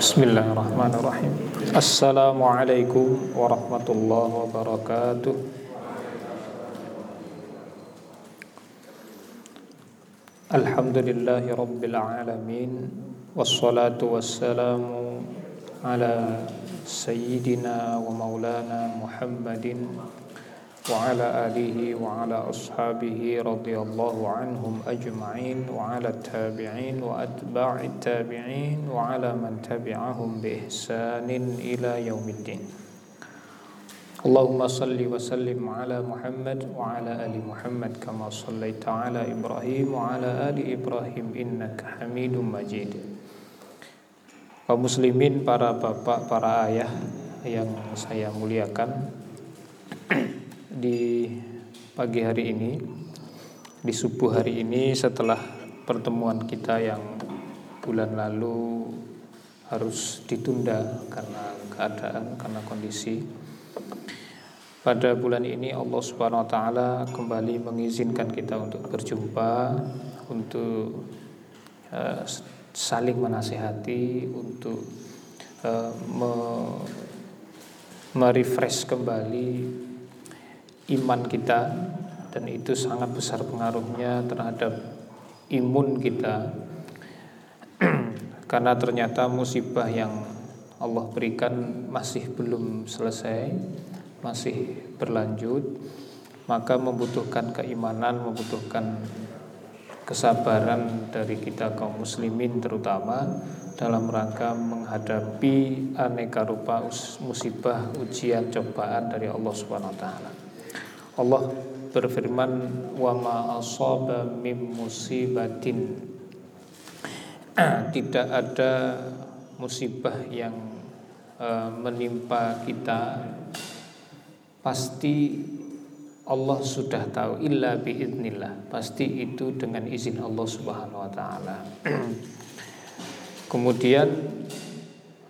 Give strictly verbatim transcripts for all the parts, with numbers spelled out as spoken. Bismillahirrahmanirrahim. Assalamualaikum warahmatullahi wabarakatuh. Alhamdulillahi rabbil alamin. Wassalatu wassalamu ala sayyidina wa maulana Muhammadin wa ala alihi wa ala ashabihi radhiyallahu anhum ajma'in wa ala tabi'in wa atba'it tabi'in wa ala man tabi'ahum bi ihsanin ila yaumiddin. Allahumma salli wa sallim ala Muhammad wa ala ali Muhammad kama sallaita ala Ibrahim wa ala ali Ibrahim innaka Hamidum Majid. Kaum muslimin, para bapak, para ayah yang saya muliakan, di pagi hari ini, di subuh hari ini, setelah pertemuan kita yang bulan lalu harus ditunda karena keadaan, karena kondisi, pada bulan ini Allah Subhanahu wa taala kembali mengizinkan kita untuk berjumpa, untuk uh, saling menasihati, untuk uh, me- merefresh kembali iman kita, dan itu sangat besar pengaruhnya terhadap imun kita karena ternyata musibah yang Allah berikan masih belum selesai, masih berlanjut, maka membutuhkan keimanan, membutuhkan kesabaran dari kita kaum muslimin, terutama dalam rangka menghadapi aneka rupa musibah, ujian, cobaan dari Allah Subhanahu wa taala. Allah berfirman, wa ma asaba mim musibatin, tidak ada musibah yang uh, menimpa kita, pasti Allah sudah tahu, illa biiznillah, pasti itu dengan izin Allah Subhanahu wa taala. Kemudian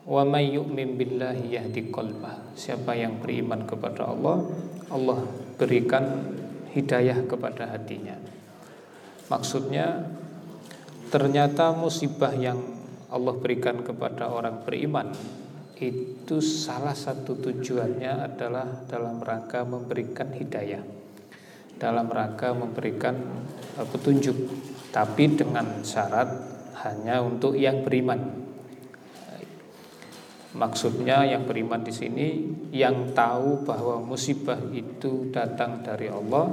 wa may yu'min billahi yahdi qalbah, siapa yang beriman kepada Allah, Allah berikan hidayah kepada hatinya. Maksudnya, ternyata musibah yang Allah berikan kepada orang beriman itu salah satu tujuannya adalah dalam rangka memberikan hidayah, dalam rangka memberikan petunjuk, tapi dengan syarat hanya untuk yang beriman. Maksudnya yang beriman di sini yang tahu bahwa musibah itu datang dari Allah,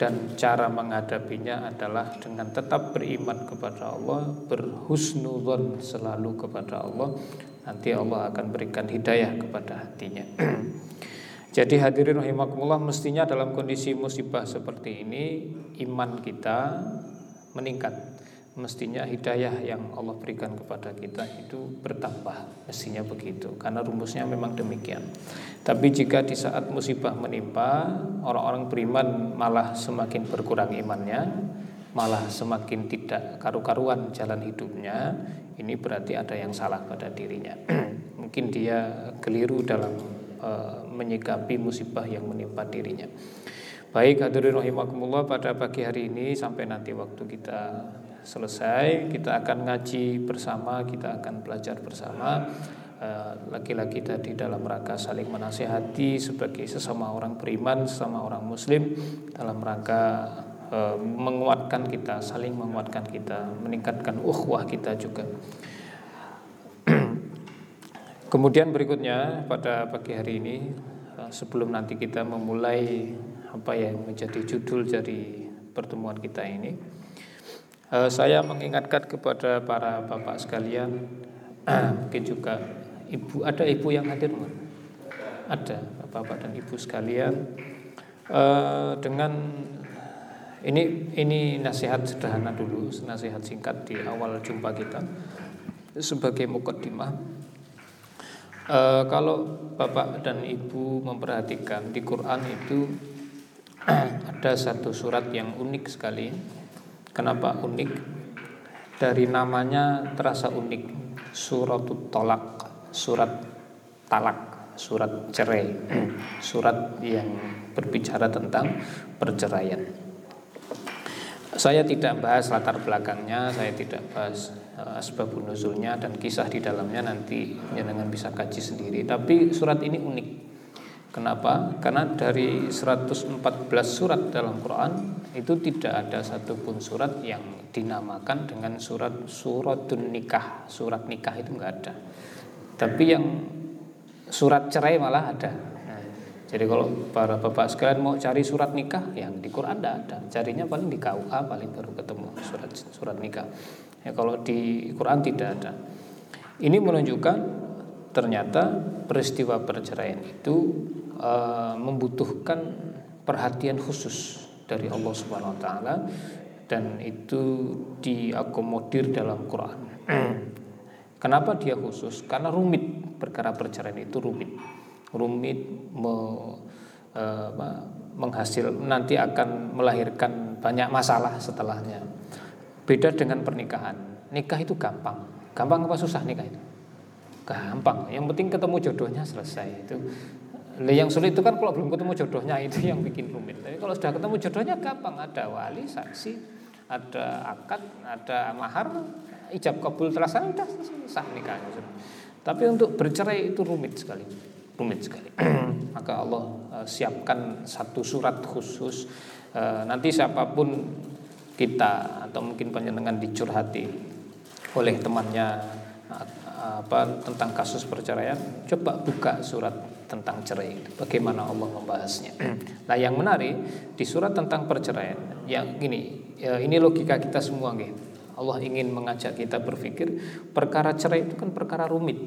dan cara menghadapinya adalah dengan tetap beriman kepada Allah, berhusnuzon selalu kepada Allah, nanti Allah akan berikan hidayah kepada hatinya. Jadi hadirin rahimakumullah, mestinya dalam kondisi musibah seperti ini iman kita meningkat. Mestinya hidayah yang Allah berikan kepada kita itu bertambah, mestinya begitu, karena rumusnya memang demikian. Tapi jika di saat musibah menimpa, orang-orang beriman malah semakin berkurang imannya, malah semakin tidak karu-karuan jalan hidupnya, ini berarti ada yang salah pada dirinya. Mungkin dia keliru dalam uh, menyikapi musibah yang menimpa dirinya. Baik hadirin rahimakumullah, pada pagi hari ini sampai nanti waktu kita selesai, kita akan ngaji bersama, kita akan belajar bersama, lagi-lagi tadi dalam rangka saling menasihati sebagai sesama orang beriman, sesama orang muslim, dalam rangka menguatkan kita, saling menguatkan kita, meningkatkan ukhuwah kita juga. Kemudian berikutnya pada pagi hari ini, sebelum nanti kita memulai apa yang menjadi judul dari pertemuan kita ini, saya mengingatkan kepada para bapak sekalian, mungkin juga ibu, ada ibu yang hadir, ada bapak dan ibu sekalian, dengan ini ini nasihat sederhana dulu, nasihat singkat di awal jumpa kita sebagai mukaddimah. Kalau bapak dan ibu memperhatikan di Quran itu ada satu surat yang unik sekali. Kenapa unik? Dari namanya terasa unik. Surat At-Talak, surat talak, surat cerai, surat yang berbicara tentang perceraian. Saya tidak bahas latar belakangnya, saya tidak bahas uh, asbabun nuzulnya dan kisah di dalamnya, nanti jenengan bisa kaji sendiri. Tapi surat ini unik. Kenapa? Karena dari seratus empat belas surat dalam Quran itu tidak ada satupun surat yang dinamakan dengan surat suratun nikah. Surat nikah itu enggak ada. Tapi yang surat cerai malah ada. Jadi kalau para bapak sekalian mau cari surat nikah, yang di Quran tidak ada. Carinya paling di K U A, paling baru ketemu surat surat nikah. Ya, kalau di Quran tidak ada. Ini menunjukkan ternyata peristiwa perceraian itu e, membutuhkan perhatian khusus dari Allah Subhanahu Wa Taala, dan itu diakomodir dalam Quran. Kenapa dia khusus? Karena rumit, perkara perceraian itu rumit. rumit me, eh, menghasil nanti akan melahirkan banyak masalah setelahnya. Beda dengan pernikahan. Nikah itu gampang. Gampang apa susah nikah itu? Gampang. Yang penting ketemu jodohnya, selesai itu. Yang sulit itu kan kalau belum ketemu jodohnya, itu yang bikin rumit. Tapi kalau sudah ketemu jodohnya gampang, ada wali, saksi, ada akad, ada mahar, ijab kabul terlaksana, sudah sah nikahnya. Tapi untuk bercerai itu rumit sekali. rumit sekali. Maka Allah uh, siapkan satu surat khusus. Uh, nanti siapapun kita atau mungkin panjenengan dicurhati oleh temannya uh, apa tentang kasus perceraian, coba buka surat tentang cerai. Bagaimana Allah membahasnya? Nah, yang menarik di surat tentang perceraian, yang gini, uh, ini logika kita semua nggih. Allah ingin mengajak kita berpikir perkara cerai itu kan perkara rumit,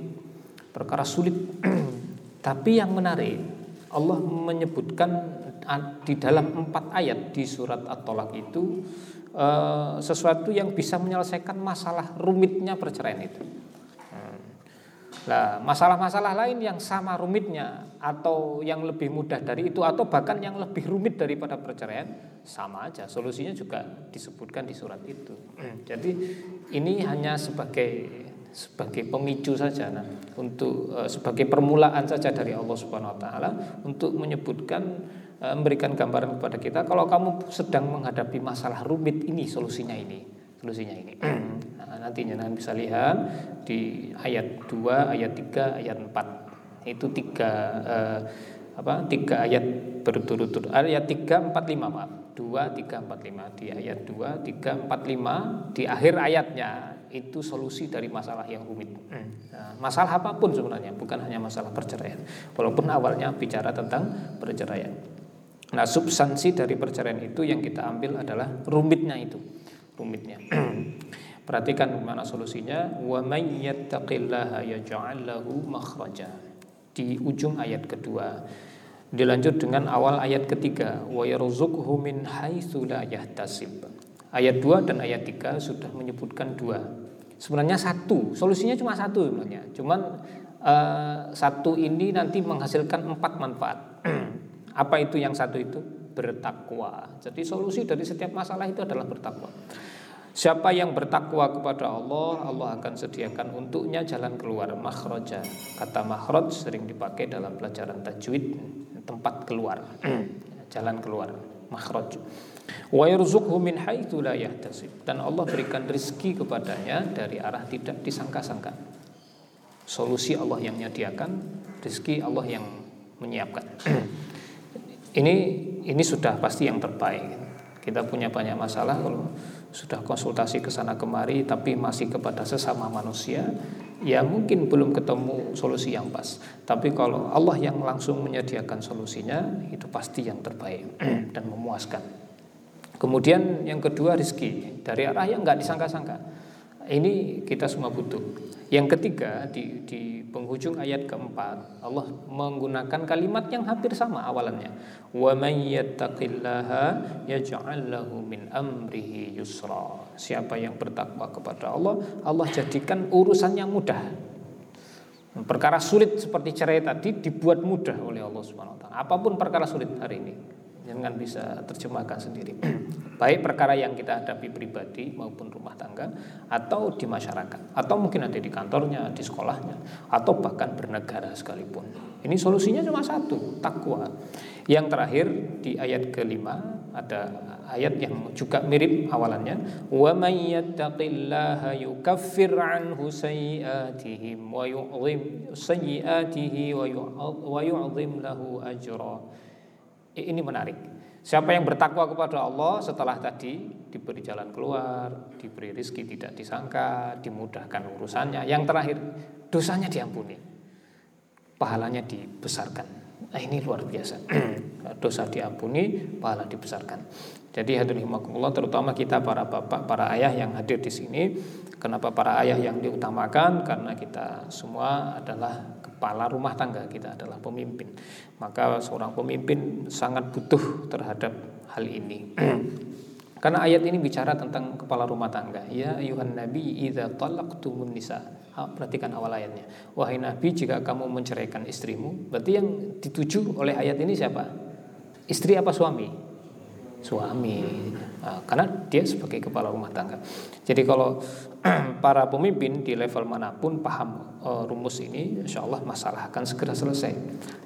perkara sulit. Tapi yang menarik, Allah menyebutkan di dalam empat ayat di surat At-Talak itu e, sesuatu yang bisa menyelesaikan masalah rumitnya perceraian itu. Nah, masalah-masalah lain yang sama rumitnya atau yang lebih mudah dari itu atau bahkan yang lebih rumit daripada perceraian, sama aja. Solusinya juga disebutkan di surat itu. Jadi ini hanya sebagai sebagai pemicu saja, nah, untuk uh, sebagai permulaan saja dari Allah Subhanahu Wa Taala untuk menyebutkan, uh, memberikan gambaran kepada kita kalau kamu sedang menghadapi masalah rumit ini, solusinya ini, solusinya ini. Nah, nantinya nanti bisa lihat di ayat dua, ayat tiga, ayat empat, itu tiga uh, apa tiga ayat berturut-turut, ayat tiga empat lima maaf dua tiga empat lima di ayat dua tiga empat lima di akhir ayatnya. Itu solusi dari masalah yang rumit. Nah, masalah apapun sebenarnya, bukan hanya masalah perceraian. Walaupun awalnya bicara tentang perceraian. Nah, substansi dari perceraian itu yang kita ambil adalah rumitnya itu, rumitnya. Perhatikan bagaimana solusinya. Wa may yattaqillaha yaj'al lahu makhraja. Di ujung ayat kedua. Dilanjut dengan awal ayat ketiga. Wa yarzuqhu min haitsu la yahtasib. Ayat dua dan ayat tiga sudah menyebutkan dua. Sebenarnya satu, solusinya cuma satu sebenarnya. Cuman uh, satu ini nanti menghasilkan empat manfaat. Apa itu yang satu itu? Bertakwa. Jadi solusi dari setiap masalah itu adalah bertakwa. Siapa yang bertakwa kepada Allah, Allah akan sediakan untuknya jalan keluar, makhraja. Kata makhraj sering dipakai dalam pelajaran tajwid, tempat keluar. Jalan keluar, makhraj. Wa yarzuqhu min haitsu la yahtasib, dan Allah berikan rezeki kepadanya dari arah tidak disangka-sangka. Solusi Allah yang menyediakan, rezeki Allah yang menyiapkan. Ini ini sudah pasti yang terbaik. Kita punya banyak masalah kalau sudah konsultasi ke sana kemari tapi masih kepada sesama manusia, ya mungkin belum ketemu solusi yang pas. Tapi kalau Allah yang langsung menyediakan solusinya, itu pasti yang terbaik dan memuaskan. Kemudian yang kedua, rezeki dari arah yang nggak disangka-sangka. Ini kita semua butuh. Yang ketiga, di, di penghujung ayat keempat, Allah menggunakan kalimat yang hampir sama awalannya. Wa may yattaqillaha yaj'al lahu min amrihi yusra. Siapa yang bertakwa kepada Allah, Allah jadikan urusan yang mudah. Perkara sulit seperti cerai tadi dibuat mudah oleh Allah Subhanahu Wa Taala. Apapun perkara sulit hari ini, jangan bisa terjemahkan sendiri. Baik perkara yang kita hadapi pribadi maupun rumah tangga, atau di masyarakat, atau mungkin ada di kantornya, di sekolahnya, atau bahkan bernegara sekalipun. Ini solusinya cuma satu, takwa. Yang terakhir di ayat kelima, Ada ayat yang juga mirip awalannya, wa may yattaqillaha yukaffir anhu sayyi'atihi wa yu'dhim sayyi'atihi wa yu'dhim lahu ajra. Ini menarik. Siapa yang bertakwa kepada Allah setelah tadi diberi jalan keluar, diberi rezeki tidak disangka, dimudahkan urusannya, yang terakhir dosanya diampuni, pahalanya dibesarkan. Nah, ini luar biasa. Dosa diampuni, pahala dibesarkan. Jadi hadirin rahimakumullah, terutama kita para bapak, para ayah yang hadir di sini. Kenapa para ayah yang diutamakan? Karena kita semua adalah kepala rumah tangga, kita adalah pemimpin. Maka seorang pemimpin sangat butuh terhadap hal ini. Karena ayat ini bicara tentang kepala rumah tangga. Ya ayuhan nabi idza talaqtumun nisa. Perhatikan awal ayatnya. Wahai Nabi, jika kamu menceraikan istrimu, berarti yang dituju oleh ayat ini siapa? Istri apa suami? Suami. Nah, karena dia sebagai kepala rumah tangga. Jadi kalau para pemimpin di level manapun paham uh, rumus ini, insyaallah masalah akan segera selesai.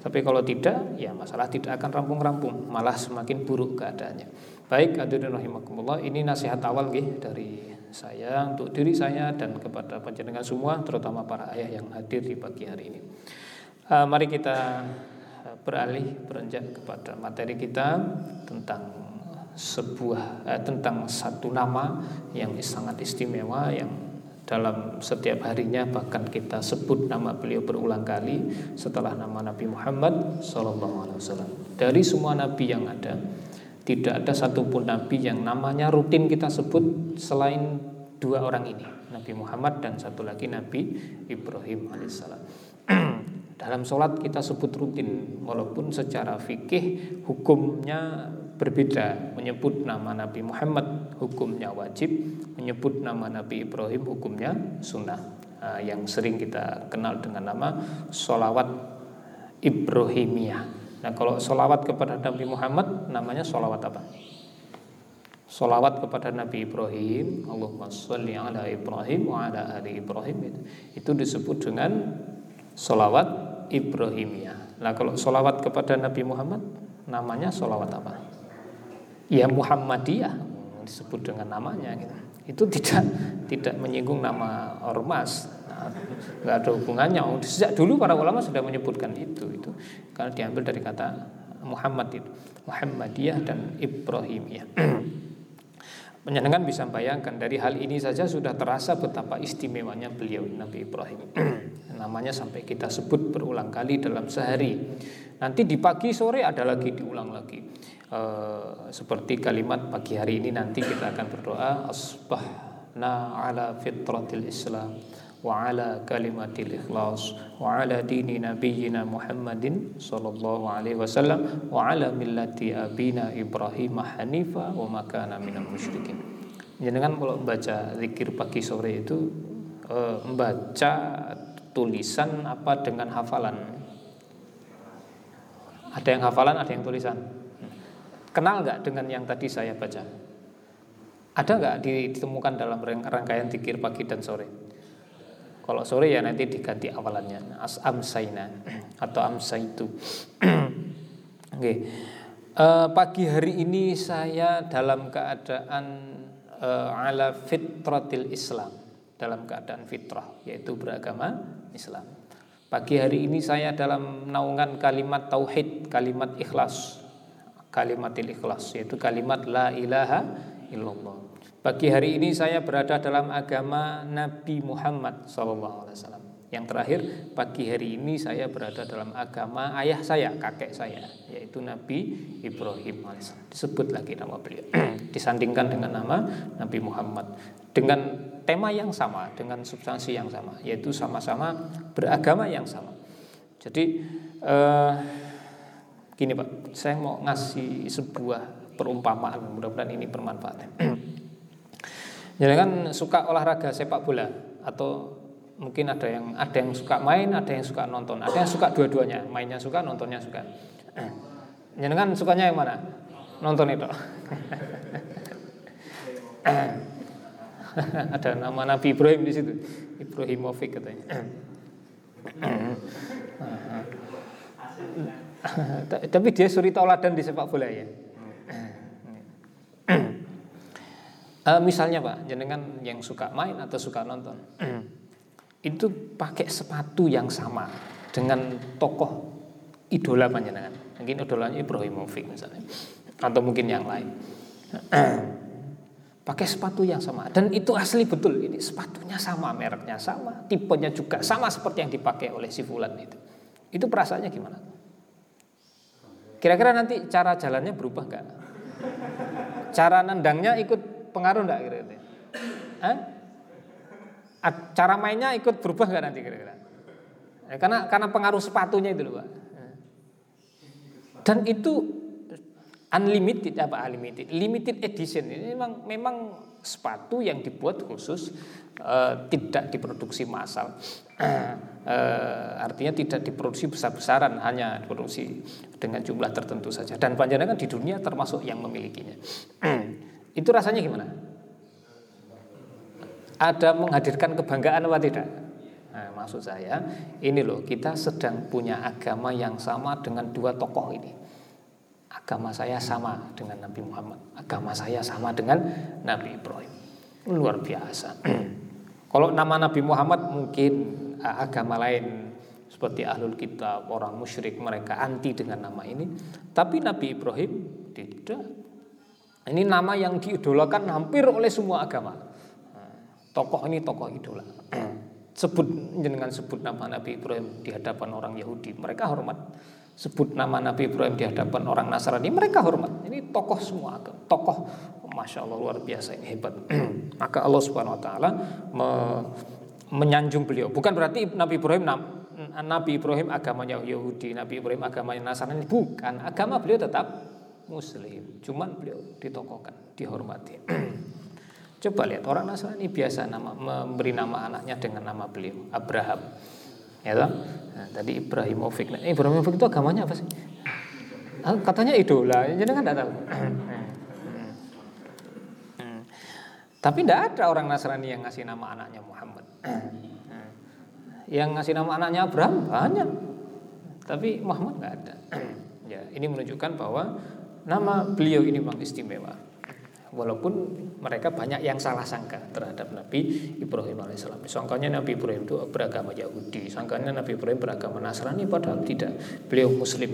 Tapi kalau tidak, ya masalah tidak akan rampung-rampung, malah semakin buruk keadaannya. Baik, hadirin rahimakumullah, ini nasihat awal nggih dari saya untuk diri saya dan kepada panjenengan semua, terutama para ayah yang hadir di pagi hari ini. Uh, mari kita beralih beranjak kepada materi kita tentang sebuah eh, tentang satu nama yang sangat istimewa, yang dalam setiap harinya bahkan kita sebut nama beliau berulang kali setelah nama Nabi Muhammad sallallahu alaihi wasallam. Dari semua nabi yang ada, tidak ada satupun nabi yang namanya rutin kita sebut selain dua orang ini, Nabi Muhammad dan satu lagi Nabi Ibrahim alaihissalam. Dalam sholat kita sebut rutin, walaupun secara fikih hukumnya berbeda. Menyebut nama Nabi Muhammad hukumnya wajib, menyebut nama Nabi Ibrahim hukumnya sunnah, yang sering kita kenal dengan nama sholawat Ibrahimiyah. Nah, kalau sholawat kepada Nabi Muhammad namanya sholawat apa? Sholawat kepada Nabi Ibrahim, Allahumma sholli ala Ibrahim wa ala ali Ibrahim, itu disebut dengan sholawat Ibrahimiyah. Nah, kalau sholawat kepada Nabi Muhammad namanya sholawat apa? Ya Muhammadiyah, disebut dengan namanya gitu. Itu tidak tidak menyinggung nama ormas, nggak ada hubungannya. Sejak dulu para ulama sudah menyebutkan itu itu karena diambil dari kata Muhammad itu, Muhammadiyah dan Ibrahimiyah. Menyenangkan bisa bayangkan, dari hal ini saja sudah terasa betapa istimewanya beliau Nabi Ibrahim. Namanya sampai kita sebut berulang kali dalam sehari. Nanti di pagi sore ada lagi, diulang lagi. E, seperti kalimat pagi hari ini, nanti kita akan berdoa asbahna ala fitratil Islam wa ala kalimatil ikhlas wa ala dini nabiyyina Muhammadin sallallahu alaihi wasallam wa ala millati abina Ibrahim hanifa wa ma kana minal musyrikin. Jenengan kalau baca zikir pagi sore itu e, membaca tulisan apa dengan hafalan? Ada yang hafalan, ada yang tulisan. Kenal enggak dengan yang tadi saya baca? Ada enggak ditemukan dalam rangkaian zikir pagi dan sore? Kalau sore ya nanti diganti awalannya as amsaina atau amsaitu. Oke. E, pagi hari ini saya dalam keadaan e, ala fitratil Islam, dalam keadaan fitrah, yaitu beragama Islam. Pagi hari ini saya dalam naungan kalimat tauhid, kalimat ikhlas, kalimatil ikhlas, yaitu kalimat la ilaha illallah. Pagi hari ini saya berada dalam agama Nabi Muhammad sallallahu alaihi wasallam. Yang terakhir, pagi hari ini saya berada dalam agama ayah saya, kakek saya, yaitu Nabi Ibrahim alaihissalam. Disebut lagi nama beliau, disandingkan dengan nama Nabi Muhammad, dengan tema yang sama, dengan substansi yang sama, yaitu sama-sama beragama yang sama. Jadi eh, gini Pak, saya mau ngasih sebuah perumpamaan, mudah-mudahan ini bermanfaat. Jadi kan suka olahraga sepak bola, atau mungkin ada yang ada yang suka main, ada yang suka nonton, ada yang suka dua-duanya, mainnya suka, nontonnya suka. Jadi kan sukanya yang mana? Nonton itu. Ada nama Nabi Ibrahim di situ, Ibrahimovic katanya. Tapi dia suri tauladan di sepak bola ya. uh, misalnya Pak, jenengan yang suka main atau suka nonton, itu pakai sepatu yang sama dengan tokoh idola panjenengan. Mungkin idolanya Ibrahimovic misalnya, atau mungkin yang lain. Pakai sepatu yang sama, dan itu asli betul, ini sepatunya sama, mereknya sama, tipenya juga sama seperti yang dipakai oleh si fulan itu. Itu perasaannya gimana? Kira-kira nanti cara jalannya berubah enggak? Cara nendangnya ikut pengaruh enggak kira-kira? Hah? Cara mainnya ikut berubah enggak nanti kira-kira? Ya, karena karena pengaruh sepatunya itu loh, Pak. Dan itu unlimited, apa unlimited, limited edition. Ini memang memang sepatu yang dibuat khusus, eh, tidak diproduksi massal, eh, artinya tidak diproduksi besar-besaran, hanya diproduksi dengan jumlah tertentu saja. Dan panjenengan di dunia termasuk yang memilikinya. Itu rasanya gimana? Ada menghadirkan kebanggaan apa tidak? Nah, maksud saya ini loh, kita sedang punya agama yang sama dengan dua tokoh ini. Agama saya sama dengan Nabi Muhammad, agama saya sama dengan Nabi Ibrahim. Luar biasa. Kalau nama Nabi Muhammad mungkin agama lain seperti Ahlul Kitab, orang musyrik, mereka anti dengan nama ini. Tapi Nabi Ibrahim tidak. Ini nama yang diidolakan hampir oleh semua agama. Tokoh ini tokoh idola. Sebut, dengan sebut nama Nabi Ibrahim di hadapan orang Yahudi, mereka hormat. Sebut nama Nabi Ibrahim di hadapan orang Nasrani, mereka hormat. Ini tokoh semua, tokoh, masya Allah, luar biasa, ini hebat. Maka Allah Subhanahu Wa Taala me- menyanjung beliau. Bukan berarti Nabi Ibrahim, Nabi Ibrahim agamanya Yahudi, Nabi Ibrahim agamanya Nasrani, bukan. Agama beliau tetap Muslim, cuman beliau ditokohkan, dihormati. Coba lihat orang Nasrani biasa nama, memberi nama anaknya dengan nama beliau, Abraham. Ya toh? Nah, tadi Ibrahimovic. Nah, Ibrahimovic itu agamanya apa sih? Katanya idola, jadi kan enggak tahu. Tapi enggak ada orang Nasrani yang ngasih nama anaknya Muhammad. Yang ngasih nama anaknya Abraham banyak. Tapi Muhammad enggak ada. Ya, ini menunjukkan bahwa nama beliau ini memang istimewa. Walaupun mereka banyak yang salah sangka terhadap Nabi Ibrahim alaihissalam. Sangkanya Nabi Ibrahim itu beragama Yahudi, sangkanya Nabi Ibrahim beragama Nasrani, padahal tidak. Beliau Muslim.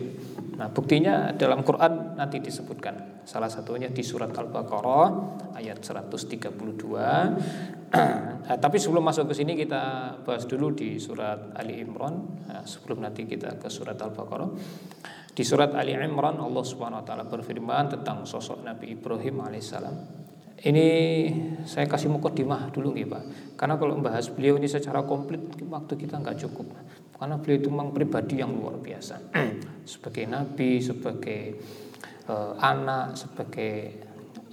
Nah, buktinya dalam Quran nanti disebutkan. Salah satunya di surat Al-Baqarah ayat seratus tiga puluh dua. Nah, tapi sebelum masuk ke sini kita bahas dulu di surat Ali Imran. Nah, sebelum nanti kita ke surat Al-Baqarah. Di surat Ali Imran Allah Subhanahu wa taala berfirman tentang sosok Nabi Ibrahim alaihissalam. Ini saya kasih mukadimah dulu nih Pak. Karena kalau membahas beliau ini secara komplit waktu kita enggak cukup. Karena beliau itu memang pribadi yang luar biasa. Sebagai nabi, sebagai uh, anak, sebagai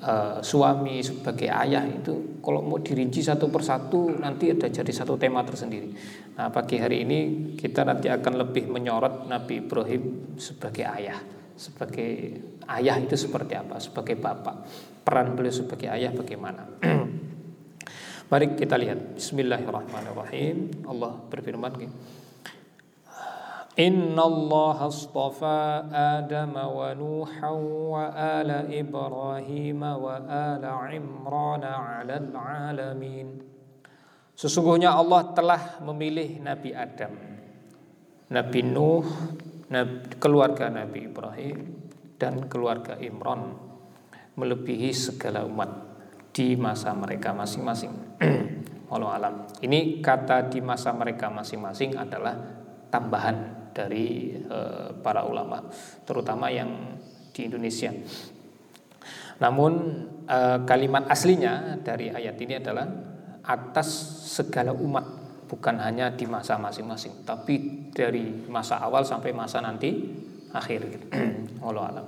uh, suami, sebagai ayah, itu kalau mau dirinci satu persatu nanti ada jadi satu tema tersendiri. Nah, pagi hari ini kita nanti akan lebih menyorot Nabi Ibrahim sebagai ayah. Sebagai ayah itu seperti apa? Sebagai bapak. Peran beliau sebagai ayah bagaimana? Mari kita lihat. Bismillahirrahmanirrahim. Allah berfirman, Innallaha astafa Adama wa Nuhan wa ala Ibrahima wa ala Imrana 'alal 'alamin. Sesungguhnya Allah telah memilih Nabi Adam, Nabi Nuh, Nabi, keluarga Nabi Ibrahim, dan keluarga Imran melebihi segala umat di masa mereka masing-masing. Wallahu alam. Ini kata di masa mereka masing-masing adalah tambahan dari uh, para ulama, terutama yang di Indonesia. Namun uh, kalimat aslinya dari ayat ini adalah atas segala umat, bukan hanya di masa masing-masing, tapi dari masa awal sampai masa nanti akhir. Wallahu alam.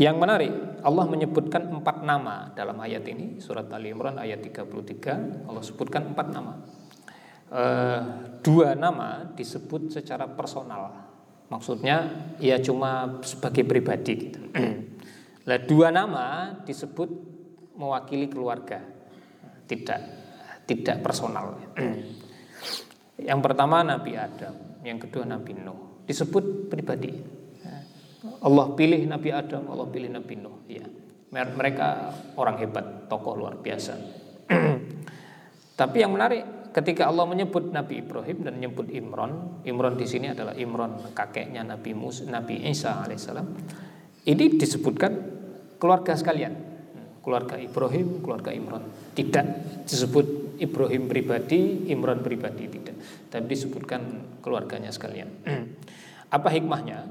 Yang menarik, Allah menyebutkan empat nama dalam ayat ini. Surat Ali Imran ayat tiga puluh tiga, Allah sebutkan empat nama. E, dua nama disebut secara personal, maksudnya ya cuma sebagai pribadi gitu. Lah dua nama disebut mewakili keluarga, tidak tidak personal. Yang pertama Nabi Adam, yang kedua Nabi Nuh, disebut pribadi. Allah pilih Nabi Adam, Allah pilih Nabi Nuh, ya. Mereka orang hebat, tokoh luar biasa. Tapi yang menarik, ketika Allah menyebut Nabi Ibrahim dan menyebut Imran, Imran di sini adalah Imran kakeknya Nabi Musa, Nabi Isa alaihissalam. Ini disebutkan keluarga sekalian, keluarga Ibrahim, keluarga Imran. Tidak disebut Ibrahim pribadi, Imran pribadi, tidak. Tapi disebutkan keluarganya sekalian. Apa hikmahnya?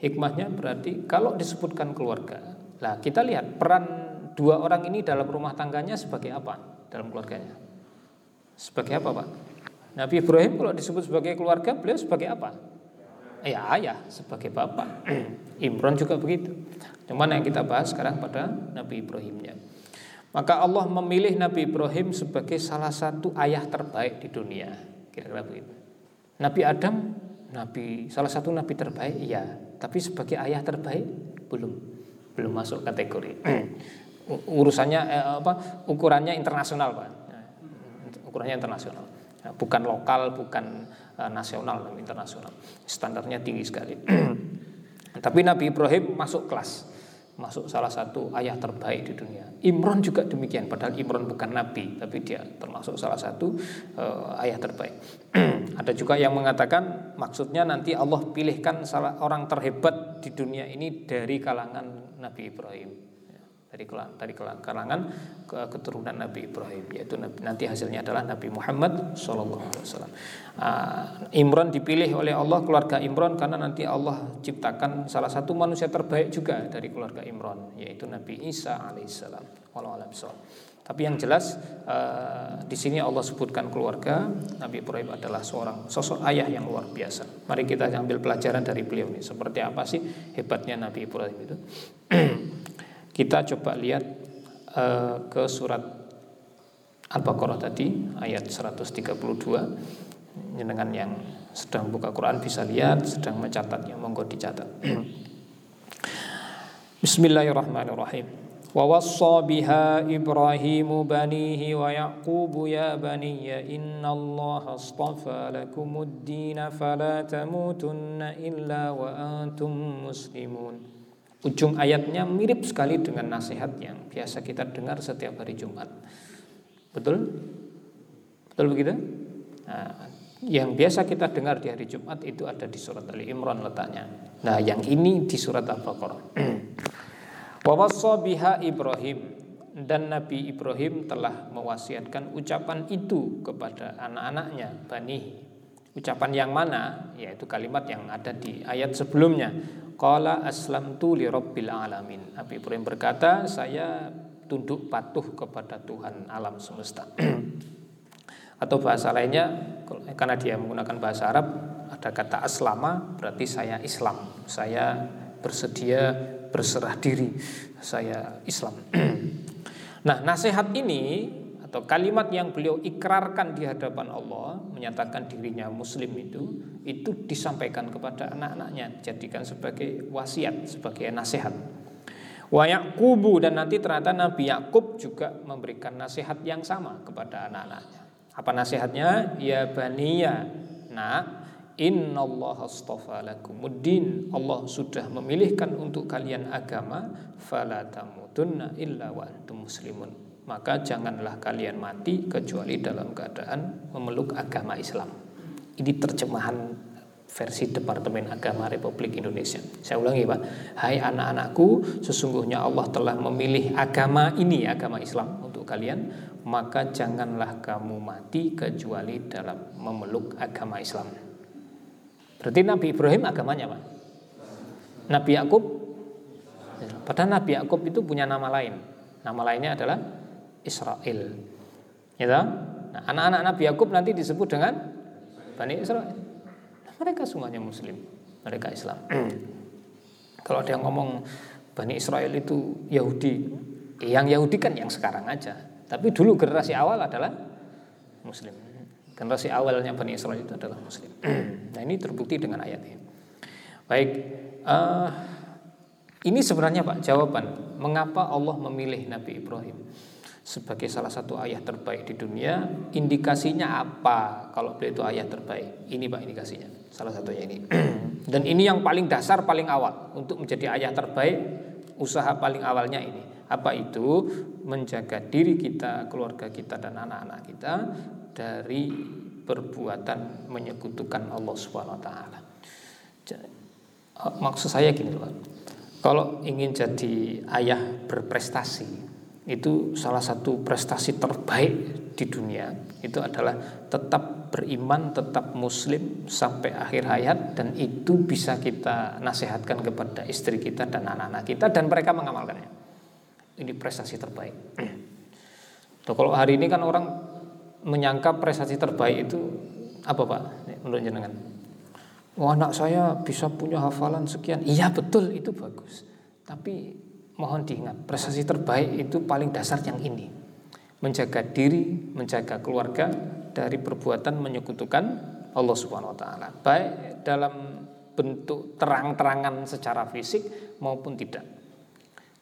Hikmahnya berarti kalau disebutkan keluarga. Nah, kita lihat peran dua orang ini dalam rumah tangganya sebagai apa? Dalam keluarganya. Sebagai apa, Pak? Nabi Ibrahim kalau disebut sebagai keluarga, beliau sebagai apa? Ya, ayah, sebagai bapak. Imran juga begitu. Cuman yang kita bahas sekarang pada Nabi Ibrahimnya. Maka Allah memilih Nabi Ibrahim sebagai salah satu ayah terbaik di dunia. Kira-kira begitu. Nabi Adam, Nabi salah satu Nabi terbaik, iya. Tapi sebagai ayah terbaik, belum. belum masuk kategori. Urusannya eh, apa? Ukurannya internasional, Pak. Ukurannya internasional. Bukan lokal, bukan eh, nasional, tapi internasional. Standarnya tinggi sekali. Tapi Nabi Ibrahim masuk kelas, masuk salah satu ayah terbaik di dunia. Imran juga demikian, padahal Imran bukan nabi, tapi dia termasuk salah satu eh, ayah terbaik. Ada juga yang mengatakan maksudnya nanti Allah pilihkan salah orang terhebat di dunia ini dari kalangan Nabi Ibrahim, dari dari kalangan keturunan Nabi Ibrahim, yaitu nanti hasilnya adalah Nabi Muhammad Sallallahu Alaihi Wasallam. Imran dipilih oleh Allah, keluarga Imran, karena nanti Allah ciptakan salah satu manusia terbaik juga dari keluarga Imran, yaitu Nabi Isa Alaihissalam. Tapi yang jelas di sini Allah sebutkan keluarga. Nabi Ibrahim adalah seorang sosok ayah yang luar biasa. Mari kita ambil pelajaran dari beliau ini. Seperti apa sih hebatnya Nabi Ibrahim itu? Kita coba lihat ke surat Al-Baqarah tadi ayat seratus tiga puluh dua. Dengan yang sedang buka Quran bisa lihat, sedang mencatatnya monggo dicatat. Bismillahirrahmanirrahim. وَوَصَّى بِهَا إِبْرَاهِيمُ بَنِيهِ وَيَعْقُوبُ يَا بَنِيَّ إِنَّ اللَّهَ اصْطَفَى لَكُمُ الدِّينَ فَلَا تَمُوتُنَّ إِلَّا وَأَنْتُمْ مُسْلِمُونَ. Ujung ayatnya mirip sekali dengan nasihat yang biasa kita dengar setiap hari Jumat. Betul? Betul begitu? Nah, yang biasa kita dengar di hari Jumat itu ada di surat Ali Imran letaknya. Nah, yang ini di surat Al-Baqarah. Wawassa biha Ibrahim, dan Nabi Ibrahim telah mewasiatkan ucapan itu kepada anak-anaknya, Bani. Ucapan yang mana? Yaitu kalimat yang ada di ayat sebelumnya. Qala aslamtu li rabbil alamin. Nabi Ibrahim berkata, saya tunduk patuh kepada Tuhan alam semesta. Atau bahasa lainnya, karena dia menggunakan bahasa Arab, ada kata aslama, berarti saya Islam. Saya bersedia berserah diri, saya Islam. Nah, nasihat ini atau kalimat yang beliau ikrarkan di hadapan Allah, menyatakan dirinya Muslim itu, itu disampaikan kepada anak-anaknya, jadikan sebagai wasiat, sebagai nasihat. Wa Ya'qubu, dan nanti ternyata Nabi Ya'qub juga memberikan nasihat yang sama kepada anak-anaknya. Apa nasihatnya? Ya baniya, nah, innallaha astafa lakumuddin, Allah sudah memilihkan untuk kalian agama, fala tamutunna illa wa antum muslimun, maka janganlah kalian mati kecuali dalam keadaan memeluk agama Islam. Ini terjemahan versi Departemen Agama Republik Indonesia. Saya ulangi, Pak. Hai anak-anakku, sesungguhnya Allah telah memilih agama ini, agama Islam, untuk kalian, maka janganlah kamu mati kecuali dalam memeluk agama Islam. Berarti Nabi Ibrahim agamanya, Pak. Nabi Ya'qub, padahal Nabi Ya'qub itu punya nama lain. Nama lainnya adalah Israel. Ya, nah, anak-anak Nabi Ya'qub nanti disebut dengan Bani Israel. Nah, mereka semuanya Muslim, mereka Islam. Kalau ada yang ngomong Bani Israel itu Yahudi, eh, yang Yahudi kan yang sekarang aja. Tapi dulu generasi awal adalah Muslim. Generasi awalnya Bani Israel itu adalah Muslim. Nah, ini terbukti dengan ayat ini. Baik, uh, ini sebenarnya, Pak, jawaban mengapa Allah memilih Nabi Ibrahim sebagai salah satu ayah terbaik di dunia. Indikasinya apa kalau beliau itu ayah terbaik? Ini, Pak, indikasinya. Salah satunya ini. Dan ini yang paling dasar, paling awal. Untuk menjadi ayah terbaik, usaha paling awalnya ini. Apa itu? Menjaga diri kita, keluarga kita, dan anak-anak kita dari perbuatan menyekutukan Allah Subhanahu wa taala. Maksud saya gini loh. Kalau ingin jadi ayah berprestasi, itu salah satu prestasi terbaik di dunia itu adalah tetap beriman, tetap muslim sampai akhir hayat, dan itu bisa kita nasihatkan kepada istri kita dan anak-anak kita dan mereka mengamalkannya. Ini prestasi terbaik. Tuh, kalau hari ini kan orang menyangka prestasi terbaik itu apa, Pak, menurut jenengan? Wah, anak saya bisa punya hafalan sekian. Iya betul, itu bagus. Tapi mohon diingat, prestasi terbaik itu paling dasar yang ini. Menjaga diri, menjaga keluarga dari perbuatan menyekutukan Allah Subhanahu wa taala, baik dalam bentuk terang-terangan secara fisik maupun tidak.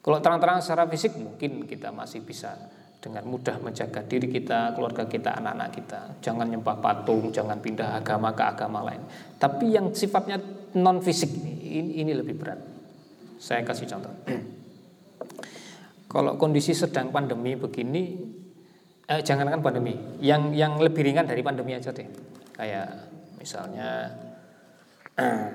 Kalau terang-terangan secara fisik mungkin kita masih bisa dengan mudah menjaga diri kita, keluarga kita, anak-anak kita. Jangan nyembah patung, jangan pindah agama ke agama lain. Tapi yang sifatnya non fisik ini, ini lebih berat. Saya kasih contoh. Kalau kondisi sedang pandemi begini, eh, jangankan pandemi, yang yang lebih ringan dari pandemi aja deh. Kayak misalnya eh,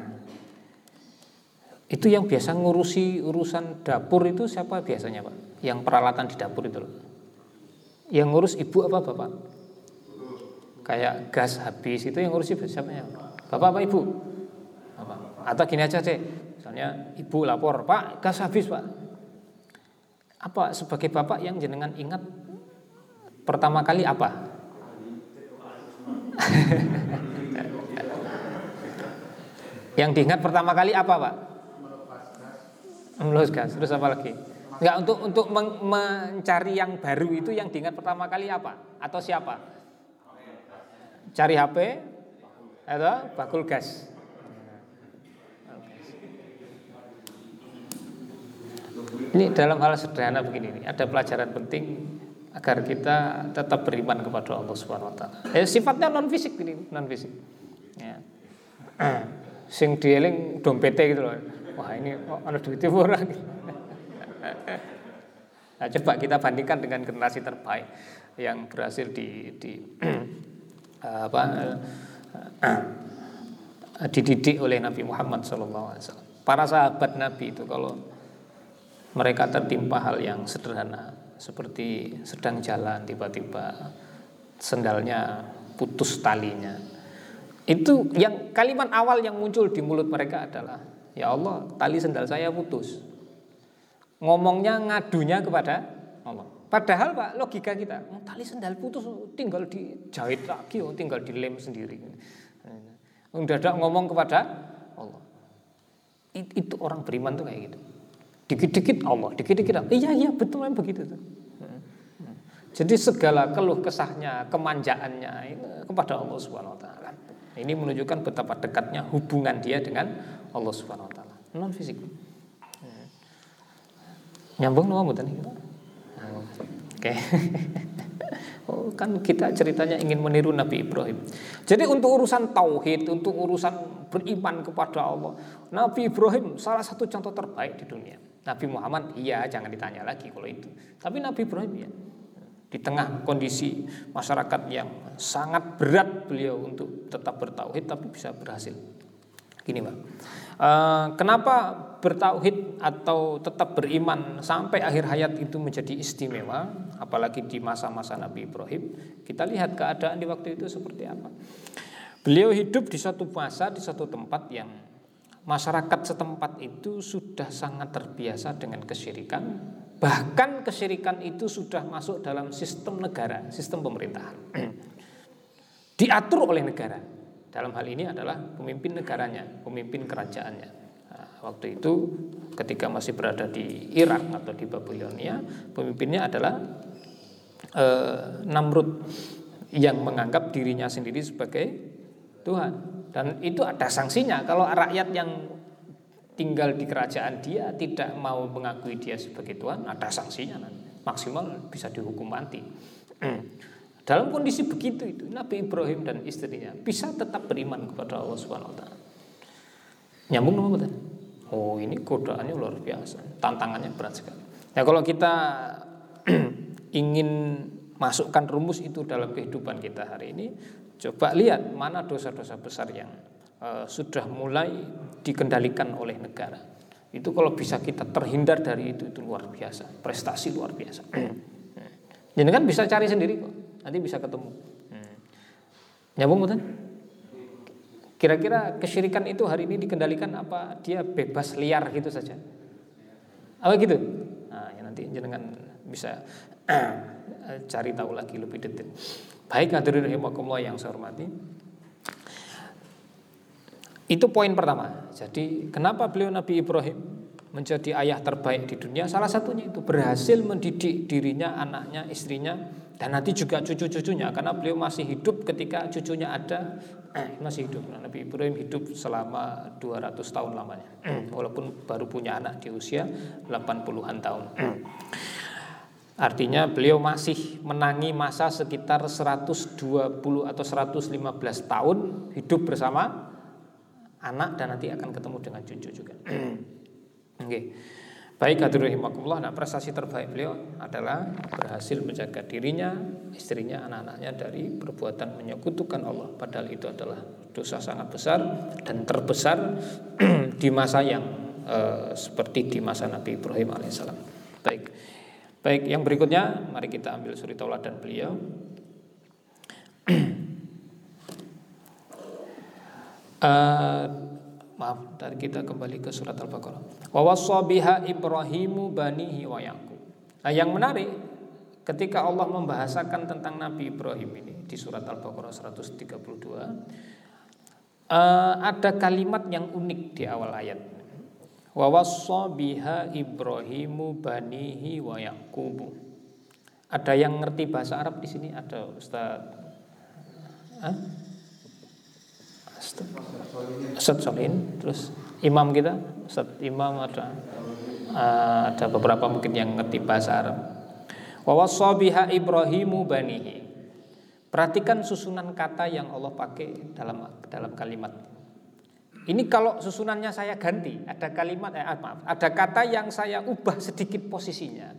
itu yang biasa ngurusi urusan dapur itu siapa biasanya, Pak? Yang peralatan di dapur itu loh. Yang ngurus ibu apa bapak? Kayak gas habis itu yang ngurusi siapa ya? Bapak apa ibu? Bapak. Atau gini aja deh, misalnya ibu lapor, Pak, gas habis, Pak. Apa sebagai bapak yang jenengan ingat pertama kali apa? Yang diingat pertama kali apa, Pak? Meluas gas. Terus apa lagi? Enggak, untuk untuk men- mencari yang baru itu yang diingat pertama kali apa? Atau siapa? Cari H P atau bakul gas? Ini dalam hal sederhana begini nih, ada pelajaran penting agar kita tetap beriman kepada Allah Subhanahu wa taala. Eh, sifatnya non fisik ini, non fisik. Ya. Sing dieling dompete gitu loh. Wah, ini kok ana duite ora. Nah, coba kita bandingkan dengan generasi terbaik yang berhasil di di apa dididik oleh Nabi Muhammad sallallahu alaihi wasallam. Para sahabat Nabi itu kalau mereka tertimpa hal yang sederhana, seperti sedang jalan tiba-tiba sendalnya putus talinya. Itu yang kalimat awal yang muncul di mulut mereka adalah, "Ya Allah, tali sendal saya putus." Ngomongnya, ngadunya kepada Allah. Padahal, Pak, logika kita, tali sendal putus tinggal dijahit lagi, tinggal dilem sendiri. Mendadak ngomong kepada Allah. Itu orang beriman tuh kayak gitu. Dikit-dikit Allah, dikit-dikit Allah. Iya, iya, betul memang begitu. Jadi segala keluh kesahnya, kemanjaannya itu kepada Allah Subhanahu wa taala. Ini menunjukkan betapa dekatnya hubungan dia dengan Allah Subhanahu wa taala. Non fisik. Nyambung no mboten iki. Oke. Oh, kan kita ceritanya ingin meniru Nabi Ibrahim. Jadi untuk urusan tauhid, untuk urusan beriman kepada Allah, Nabi Ibrahim salah satu contoh terbaik di dunia. Nabi Muhammad, iya, jangan ditanya lagi kalau itu. Tapi Nabi Ibrahim ya, di tengah kondisi masyarakat yang sangat berat beliau untuk tetap bertauhid, tapi bisa berhasil. Gini, Pak, uh, kenapa bertauhid atau tetap beriman sampai akhir hayat itu menjadi istimewa, apalagi di masa-masa Nabi Ibrahim? Kita lihat keadaan di waktu itu seperti apa. Beliau hidup di satu masa, di satu tempat yang masyarakat setempat itu sudah sangat terbiasa dengan kesyirikan, bahkan kesyirikan itu sudah masuk dalam sistem negara, sistem pemerintahan, diatur oleh negara. Dalam hal ini adalah pemimpin negaranya, pemimpin kerajaannya. Waktu itu ketika masih berada di Irak atau di Babilonia, pemimpinnya adalah e, Namrud yang menganggap dirinya sendiri sebagai Tuhan. Dan itu ada sanksinya kalau rakyat yang tinggal di kerajaan dia tidak mau mengakui dia sebagai Tuhan, ada sanksinya, maksimal bisa dihukum mati. Dalam kondisi begitu itu Nabi Ibrahim dan istrinya bisa tetap beriman kepada Allah Subhanahu wa taala. Nyambung apa betul? Oh, ini godaannya luar biasa, tantangannya berat sekali. Nah, kalau kita ingin masukkan rumus itu dalam kehidupan kita hari ini, coba lihat mana dosa-dosa besar yang e, sudah mulai dikendalikan oleh negara. Itu kalau bisa kita terhindar dari itu, itu luar biasa, prestasi luar biasa. Jadi kan bisa cari sendiri kok, nanti bisa ketemu. Nyambung betul? Kira-kira kesyirikan itu hari ini dikendalikan apa dia bebas liar gitu saja? Apa gitu? Nah, ya nanti jenengan bisa cari tahu lagi lebih detail. Baik hadirin rahimakumullah yang saya hormati. Itu poin pertama. Jadi kenapa beliau Nabi Ibrahim menjadi ayah terbaik di dunia? Salah satunya itu berhasil mendidik dirinya, anaknya, istrinya, dan nanti juga cucu-cucunya, karena beliau masih hidup ketika cucunya ada. Eh, masih hidup. Nabi Ibrahim hidup selama dua ratus tahun lamanya, walaupun baru punya anak di usia delapan puluhan tahun. Artinya beliau masih menangi masa sekitar seratus dua puluh atau seratus lima belas tahun hidup bersama anak, dan nanti akan ketemu dengan cucu juga. Okay. Baik hadirin rahimakumullah. Nah, prestasi terbaik beliau adalah berhasil menjaga dirinya, istrinya, anak-anaknya dari perbuatan menyekutukan Allah. Padahal itu adalah dosa sangat besar dan terbesar di masa yang eh, seperti di masa Nabi Ibrahim alaihissalam. Baik, baik. Yang berikutnya, mari kita ambil suri tauladan beliau. uh, Maaf, tadi kita kembali ke surat Al-Baqarah. Wa wassa biha Ibrahimu banihi wa Ya'qub. Nah, yang menarik ketika Allah membahasakan tentang Nabi Ibrahim ini di surat Al-Baqarah seratus tiga puluh dua, uh, ada kalimat yang unik di awal ayat. Wa wassa biha Ibrahimu banihi wa Ya'qub. Ada yang ngerti bahasa Arab di sini? Ada Ustaz? Hah? Ustaz Solin, terus imam kita, Ustaz Imam, ada uh, ada beberapa mungkin yang ngerti bahasa Arab. Wa wassa biha Ibrahimu banihi. Perhatikan susunan kata yang Allah pakai dalam dalam kalimat. Ini kalau susunannya saya ganti, ada kalimat eh maaf, ada kata yang saya ubah sedikit posisinya.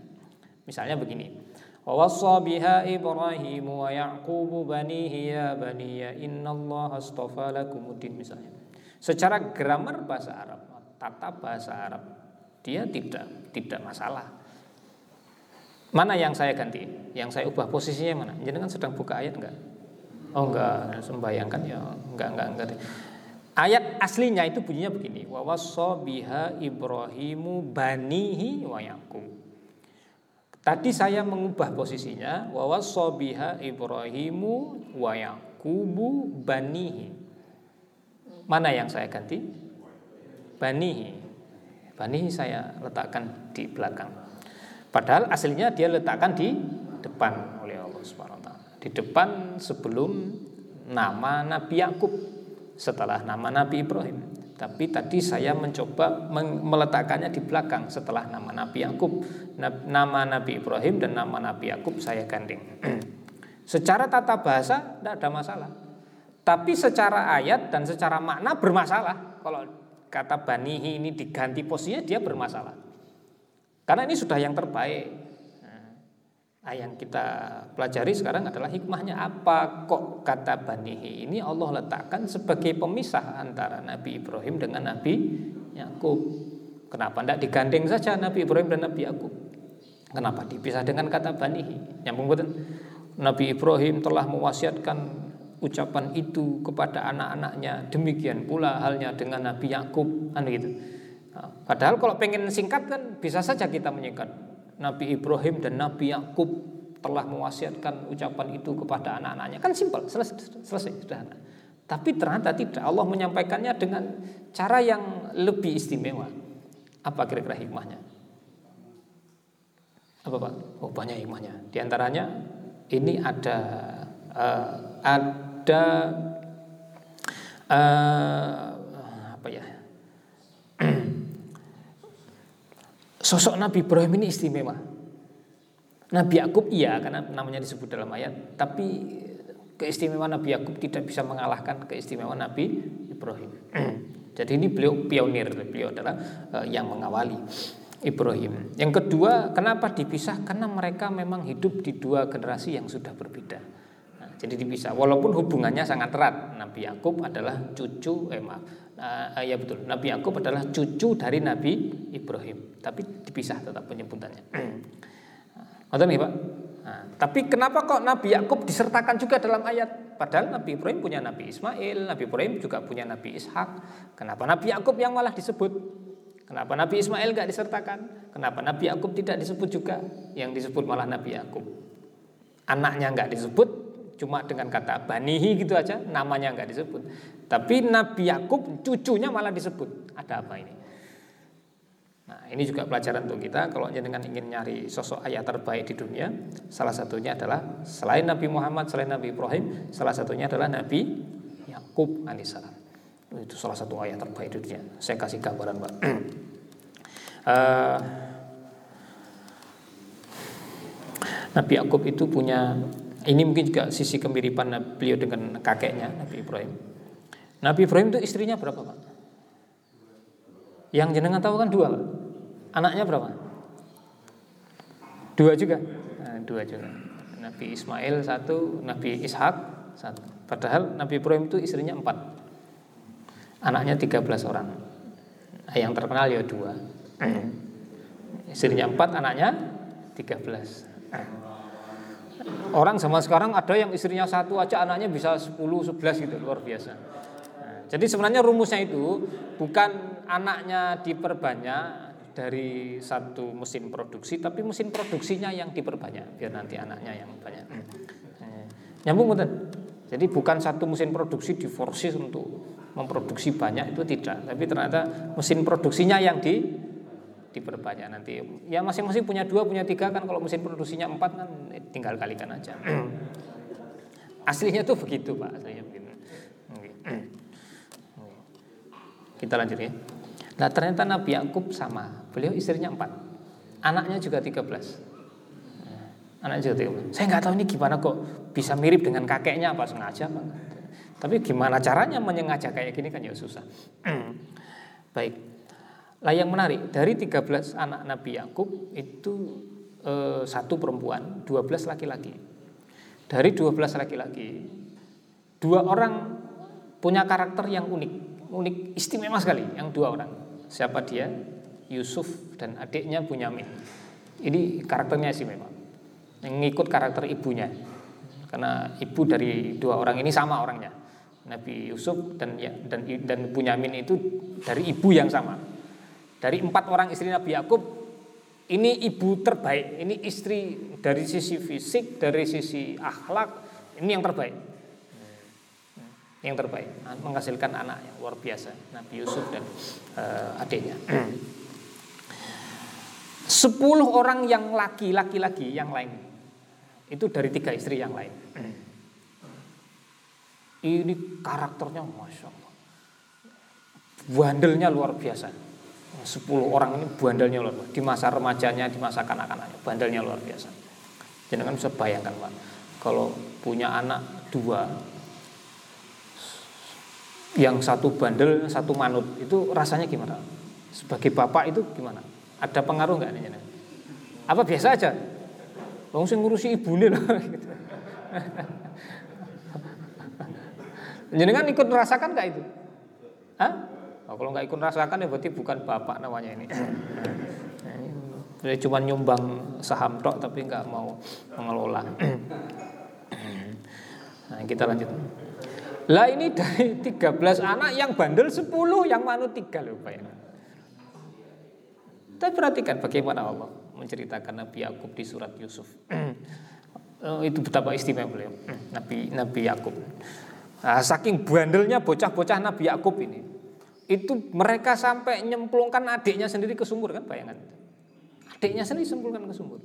Misalnya begini. Wa wassa biha Ibrahim wa Ya'qub banihi ya baniya innallaha astafa lakumuddin, misalnya. Secara grammar bahasa Arab, tata bahasa Arab, dia tidak tidak masalah. Mana yang saya ganti? Yang saya ubah posisinya mana? Jenengan sedang buka ayat enggak? Oh enggak, sembayangkan ya, enggak enggak enggak. Ayat aslinya itu bunyinya begini. Wa wassa biha Ibrahimu banihi wa Ya'qub. Tadi saya mengubah posisinya, wa wassa biha Ibrahimu wa Yaqubu banihi. Mana yang saya ganti? Banihi. Banihi saya letakkan di belakang. Padahal aslinya dia letakkan di depan oleh Allah Subhanahu wa taala. Di depan sebelum nama Nabi Ya'qub, setelah nama Nabi Ibrahim. Tapi tadi saya mencoba meletakkannya di belakang setelah nama Nabi Ya'qub. Nama Nabi Ibrahim dan nama Nabi Ya'qub saya gandeng. Secara tata bahasa tidak ada masalah. Tapi secara ayat dan secara makna bermasalah. Kalau kata banihi ini diganti posisinya, dia bermasalah. Karena ini sudah yang terbaik. Nah, yang kita pelajari sekarang adalah hikmahnya apa kok kata banihi ini Allah letakkan sebagai pemisah antara Nabi Ibrahim dengan Nabi Ya'qub. Kenapa tidak digandeng saja Nabi Ibrahim dan Nabi Ya'qub? Kenapa dipisah dengan kata banihi? Nyambung betul. Nabi Ibrahim telah mewasiatkan ucapan itu kepada anak-anaknya, demikian pula halnya dengan Nabi Ya'qub, kan gitu. Nah, padahal kalau pengen singkat kan bisa saja kita menyingkat. Nabi Ibrahim dan Nabi Ya'qub telah mewasiatkan ucapan itu kepada anak-anaknya. Kan simpel, selesai, selesai sederhana. Tapi ternyata tidak. Allah menyampaikannya dengan cara yang lebih istimewa. Apa kira-kira hikmahnya? Apa Pak? Oh, banyak hikmahnya. Di antaranya ini ada uh, ada uh, apa ya? Sosok Nabi Ibrahim ini istimewa. Nabi Ya'qub iya, karena namanya disebut dalam ayat. Tapi keistimewaan Nabi Ya'qub tidak bisa mengalahkan keistimewaan Nabi Ibrahim. Jadi ini beliau pionir, beliau adalah yang mengawali. Ibrahim. Yang kedua, kenapa dipisah? Karena mereka memang hidup di dua generasi yang sudah berbeda. Nah, jadi dipisah. Walaupun hubungannya sangat erat. Nabi Ya'qub adalah cucu, eh maaf, eh, ya betul. Nabi Ya'qub adalah cucu dari Nabi Ibrahim. Tapi dipisah tetap penyebutannya. Ngerti nih Pak? Nah, tapi kenapa kok Nabi Ya'qub disertakan juga dalam ayat? Padahal Nabi Ibrahim punya Nabi Ismail, Nabi Ibrahim juga punya Nabi Ishak. Kenapa Nabi Ya'qub yang malah disebut? Kenapa Nabi Ismail gak disertakan? Kenapa Nabi Ya'qub tidak disebut juga? Yang disebut malah Nabi Ya'qub. Anaknya gak disebut, cuma dengan kata banihi gitu aja, namanya gak disebut. Tapi Nabi Ya'qub cucunya malah disebut. Ada apa ini? Nah, ini juga pelajaran untuk kita. Kalau dengan ingin nyari sosok ayah terbaik di dunia, salah satunya adalah selain Nabi Muhammad, selain Nabi Ibrahim, salah satunya adalah Nabi Ya'qub alaihissalam. Itu salah satu ayat terbaik di dunia. Saya kasih gambaran Pak. uh, Nabi Ya'qub itu punya, ini mungkin juga sisi kemiripan beliau dengan kakeknya Nabi Ibrahim. Nabi Ibrahim itu istrinya berapa Pak? Yang jenengan tahu kan dua Pak. Anaknya berapa? Dua juga. Nah, dua juga. Nabi Ismail satu, Nabi Ishak satu. Padahal Nabi Ibrahim itu istrinya empat. Anaknya tiga belas orang. Yang terkenal ya dua. Istrinya empat, anaknya tiga belas. Orang zaman sekarang ada yang istrinya satu aja, anaknya bisa sepuluh, sebelas gitu, luar biasa. Jadi sebenarnya rumusnya itu bukan anaknya diperbanyak dari satu mesin produksi, tapi mesin produksinya yang diperbanyak, biar nanti anaknya yang banyak. Nyambung betul. Jadi bukan satu mesin produksi diforsir untuk memproduksi banyak, itu tidak, tapi ternyata mesin produksinya yang di diperbanyak nanti. Ya masing-masing punya dua, punya tiga kan, kalau mesin produksinya empat kan tinggal kalikan aja. Aslinya tuh begitu Pak, aslinya begitu. Kita lanjut ya. Nah ternyata Nabi Ya'qub sama, beliau istrinya empat, anaknya juga tiga belas. Anaknya juga tiga belas. Saya nggak tahu ini gimana kok bisa mirip dengan kakeknya, apa sengaja Pak? Tapi gimana caranya menyengaja kayak gini kan ya susah. Baik. Lah yang menarik, dari tiga belas anak Nabi Ya'qub itu eh, satu perempuan, dua belas laki-laki. Dari dua belas laki-laki, dua orang punya karakter yang unik, unik istimewa sekali yang dua orang. Siapa dia? Yusuf dan adiknya Bunyamin. Ini karakternya istimewa. Ngikut karakter ibunya. Karena ibu dari dua orang ini sama orangnya. Nabi Yusuf dan ya, dan dan Bunyamin itu dari ibu yang sama. Dari empat orang istri Nabi Ya'qub, ini ibu terbaik, ini istri dari sisi fisik, dari sisi akhlak, ini yang terbaik. Yang terbaik, menghasilkan anak yang luar biasa, Nabi Yusuf dan uh, adiknya. Sepuluh orang yang laki-laki lagi yang lain, itu dari tiga istri yang lain. Ini karakternya Masya Allah, bandelnya luar biasa. Sepuluh orang ini bandelnya luar biasa. Di masa remajanya, di masa kanak-kanaknya, bandelnya luar biasa. Jangan bisa bayangkan Pak, kalau punya anak dua, yang satu bandel, satu manut, itu rasanya gimana? Sebagai bapak itu gimana? Ada pengaruh gak? Apa biasa aja? Langsung ngurusi ibunya loh gitu. Jenengan ikut merasakan nggak itu? Hah? Oh, kalau nggak ikut merasakan ya berarti bukan bapak namanya ini. Dia cuma nyumbang saham tok tapi nggak mau mengelola. Nah, kita lanjut. Lah ini dari tiga belas anak yang bandel sepuluh, yang manut tiga loh Pak. Kita perhatikan bagaimana Allah menceritakan Nabi Ya'qub di surat Yusuf. Itu betapa istimewa beliau, Nabi Nabi Ya'qub. Nah, saking bandelnya bocah-bocah Nabi Ya'qub ini, itu mereka sampai nyemplungkan adiknya sendiri ke sumur kan, bayangan. Adiknya sendiri sempulkan ke sumur.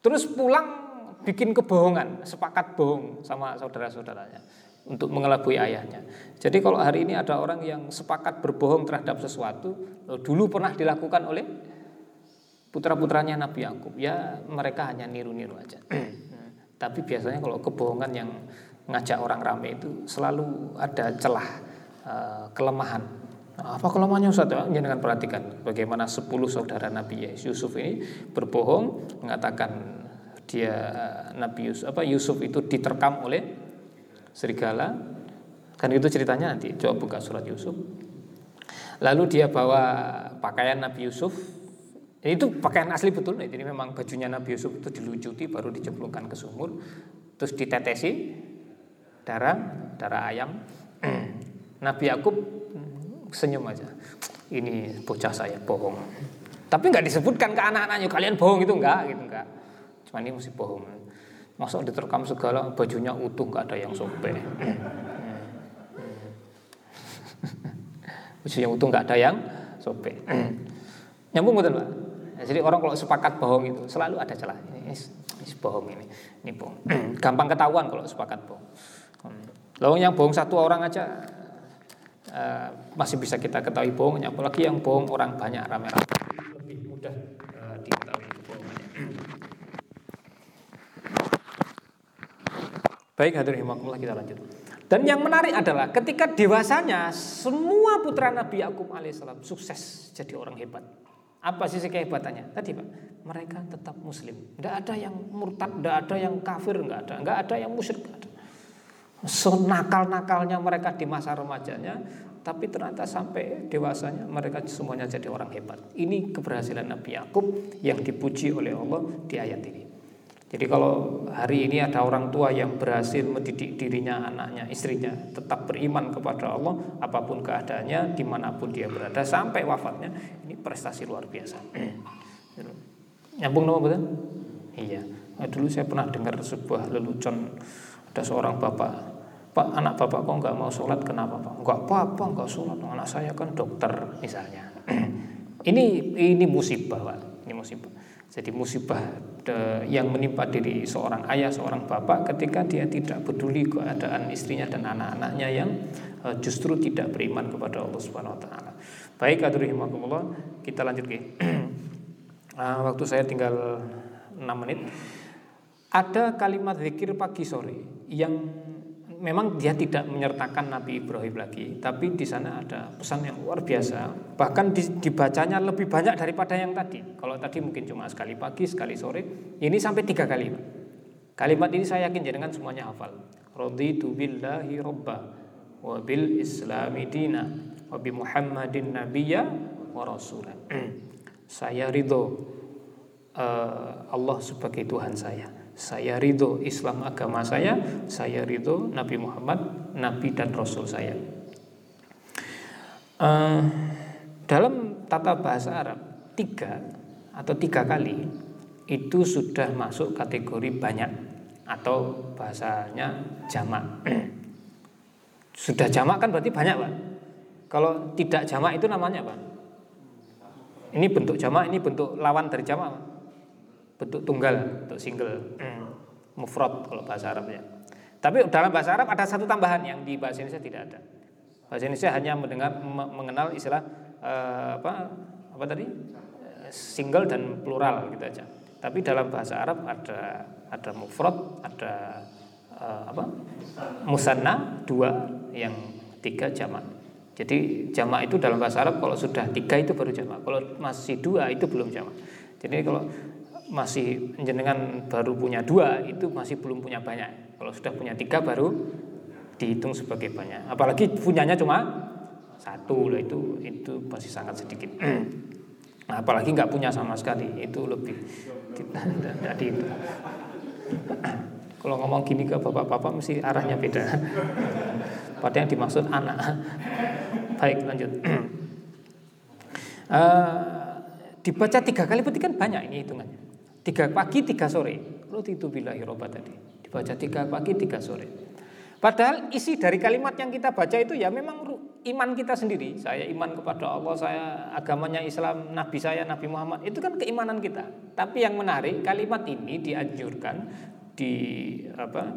Terus pulang bikin kebohongan, sepakat bohong sama saudara-saudaranya untuk mengelabui ayahnya. Jadi kalau hari ini ada orang yang sepakat berbohong terhadap sesuatu, dulu pernah dilakukan oleh putra-putranya Nabi Ya'qub. Ya mereka hanya niru-niru aja. Tapi biasanya kalau kebohongan yang ngajak orang ramai itu selalu ada celah, kelemahan Apa kelemahannya Ustaz? Jangan perhatikan bagaimana sepuluh saudara Nabi Yusuf ini berbohong mengatakan dia Nabi Yusuf, apa Yusuf itu diterkam oleh serigala. Kan itu ceritanya nanti. Coba buka surat Yusuf. Lalu dia bawa pakaian Nabi Yusuf. Itu pakaian asli betul. Jadi memang bajunya Nabi Yusuf itu dilucuti baru dicemplungkan ke sumur, terus ditetesi darah, darah ayam. Nabi Ya'qub senyum aja, ini bocah saya bohong. Tapi nggak disebutkan ke anak-anaknya kalian bohong itu nggak, gitu nggak. Cuma ini mesti bohong. Masa diterkam segala bajunya utuh nggak ada yang sobek. Bajunya utuh nggak ada yang sobek. Nyambung betul Pak. Jadi orang kalau sepakat bohong itu selalu ada celah. Ini, ini, ini bohong ini, ini bohong. Gampang ketahuan kalau sepakat bohong. Lalu yang bohong satu orang aja. Uh, masih bisa kita ketahui bohongnya, apalagi yang bohong orang banyak rame-rame lebih mudah uh, diketahui bohongnya. Baik hadirin rahimakumullah, kita lanjut. Dan yang menarik adalah ketika dewasanya semua putra Nabi Ya'qub alaihissalam sukses jadi orang hebat. Apa sisi kehebatannya? Tadi Pak, mereka tetap muslim. Tidak ada yang murtad, tidak ada yang kafir, tidak ada, tidak ada yang musyrik. Senakal-nakalnya mereka di masa remajanya, tapi ternyata sampai dewasanya mereka semuanya jadi orang hebat. Ini keberhasilan Nabi Ya'qub yang dipuji oleh Allah di ayat ini. Jadi kalau hari ini ada orang tua yang berhasil mendidik dirinya, anaknya, istrinya tetap beriman kepada Allah apapun keadaannya, dimanapun dia berada sampai wafatnya, ini prestasi luar biasa. Nyambung nama betul? Iya. Dulu saya pernah dengar sebuah lelucon. Ada seorang bapak, Pak, anak bapak kok nggak mau sholat, kenapa Pak? Nggak apa-apa nggak sholat, anak saya kan dokter misalnya. ini ini musibah Pak, ini musibah. Jadi musibah de, yang menimpa diri seorang ayah, seorang bapak ketika dia tidak peduli keadaan istrinya dan anak-anaknya yang uh, justru tidak beriman kepada Allah Subhanahu Wa Taala. Baik, alhamdulillah kita lanjut ke. uh, waktu saya tinggal enam menit. Ada kalimat zikir pagi sore yang memang dia tidak menyertakan Nabi Ibrahim lagi, tapi di sana ada pesan yang luar biasa. Bahkan dibacanya lebih banyak daripada yang tadi. Kalau tadi mungkin cuma sekali pagi, sekali sore, ini sampai tiga kali. Kalimat ini saya yakin jenengan semuanya hafal. Raditu billahi robba wa bil islami dina wa bi Muhammadin nabiyya wa rasulah. Saya ridho uh, Allah sebagai Tuhan saya. Saya ridho Islam agama saya, saya ridho Nabi Muhammad, Nabi dan Rasul saya. Uh, dalam tata bahasa Arab, tiga atau tiga kali itu sudah masuk kategori banyak atau bahasanya jamak. Sudah jamak kan berarti banyak Pak. Kalau tidak jamak itu namanya apa? Ini bentuk jamak, ini bentuk lawan dari jamak Pak. Bentuk tunggal, bentuk single, mufrad kalau bahasa Arabnya. Tapi dalam bahasa Arab ada satu tambahan yang di bahasa Indonesia tidak ada. Bahasa Indonesia hanya mendengar mengenal istilah eh, apa apa tadi single dan plural gitu aja. Tapi dalam bahasa Arab ada ada mufrad, ada eh, apa musanna dua, yang tiga jamak. Jadi jamak itu dalam bahasa Arab kalau sudah tiga itu baru jamak. Kalau masih dua itu belum jamak. Jadi kalau masih jenengan baru punya dua itu masih belum punya banyak. Kalau sudah punya tiga baru dihitung sebagai banyak. Apalagi punyanya cuma satu lah, itu itu masih sangat sedikit. Nah, apalagi nggak punya sama sekali itu lebih tidak jadi. Kalau ngomong gini ke bapak-bapak mesti arahnya beda. Padahal yang dimaksud anak. Baik, lanjut. Uh, dibaca tiga kali berarti kan banyak ini hitungannya. Tiga pagi, tiga sore. Raditu billahi robba tadi. Dibaca tiga pagi, tiga sore. Padahal isi dari kalimat yang kita baca itu ya memang iman kita sendiri. Saya iman kepada Allah, saya agamanya Islam, Nabi saya, Nabi Muhammad. Itu kan keimanan kita. Tapi yang menarik, kalimat ini dianjurkan, di apa,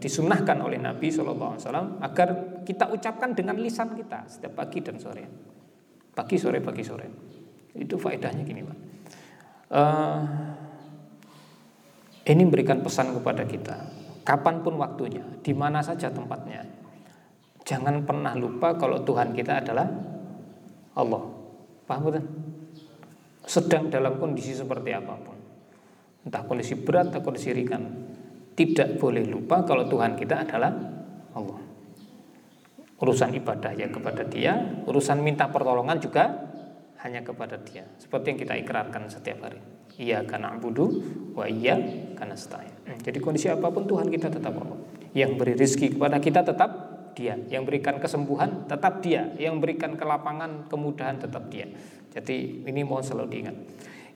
disunnahkan oleh Nabi shallallahu alaihi wasallam agar kita ucapkan dengan lisan kita setiap pagi dan sore. Pagi, sore, pagi, sore. Itu faedahnya gini Pak. Uh, ini memberikan pesan kepada kita kapanpun waktunya, di mana saja tempatnya, Jangan pernah lupa kalau Tuhan kita adalah Allah. Paham betul? Sedang dalam kondisi seperti apapun, entah kondisi berat atau kondisi ringan, tidak boleh lupa kalau Tuhan kita adalah Allah. Urusan ibadah ya kepada Dia, urusan minta pertolongan juga hanya kepada Dia. Seperti yang kita ikrarkan setiap hari. Iyyaka na'budu wa iyyaka nasta'in. Jadi kondisi apapun Tuhan kita tetap Allah. Yang beri rezeki kepada kita tetap Dia, yang berikan kesembuhan tetap Dia, yang berikan kelapangan, kemudahan tetap Dia. Jadi ini mohon selalu diingat.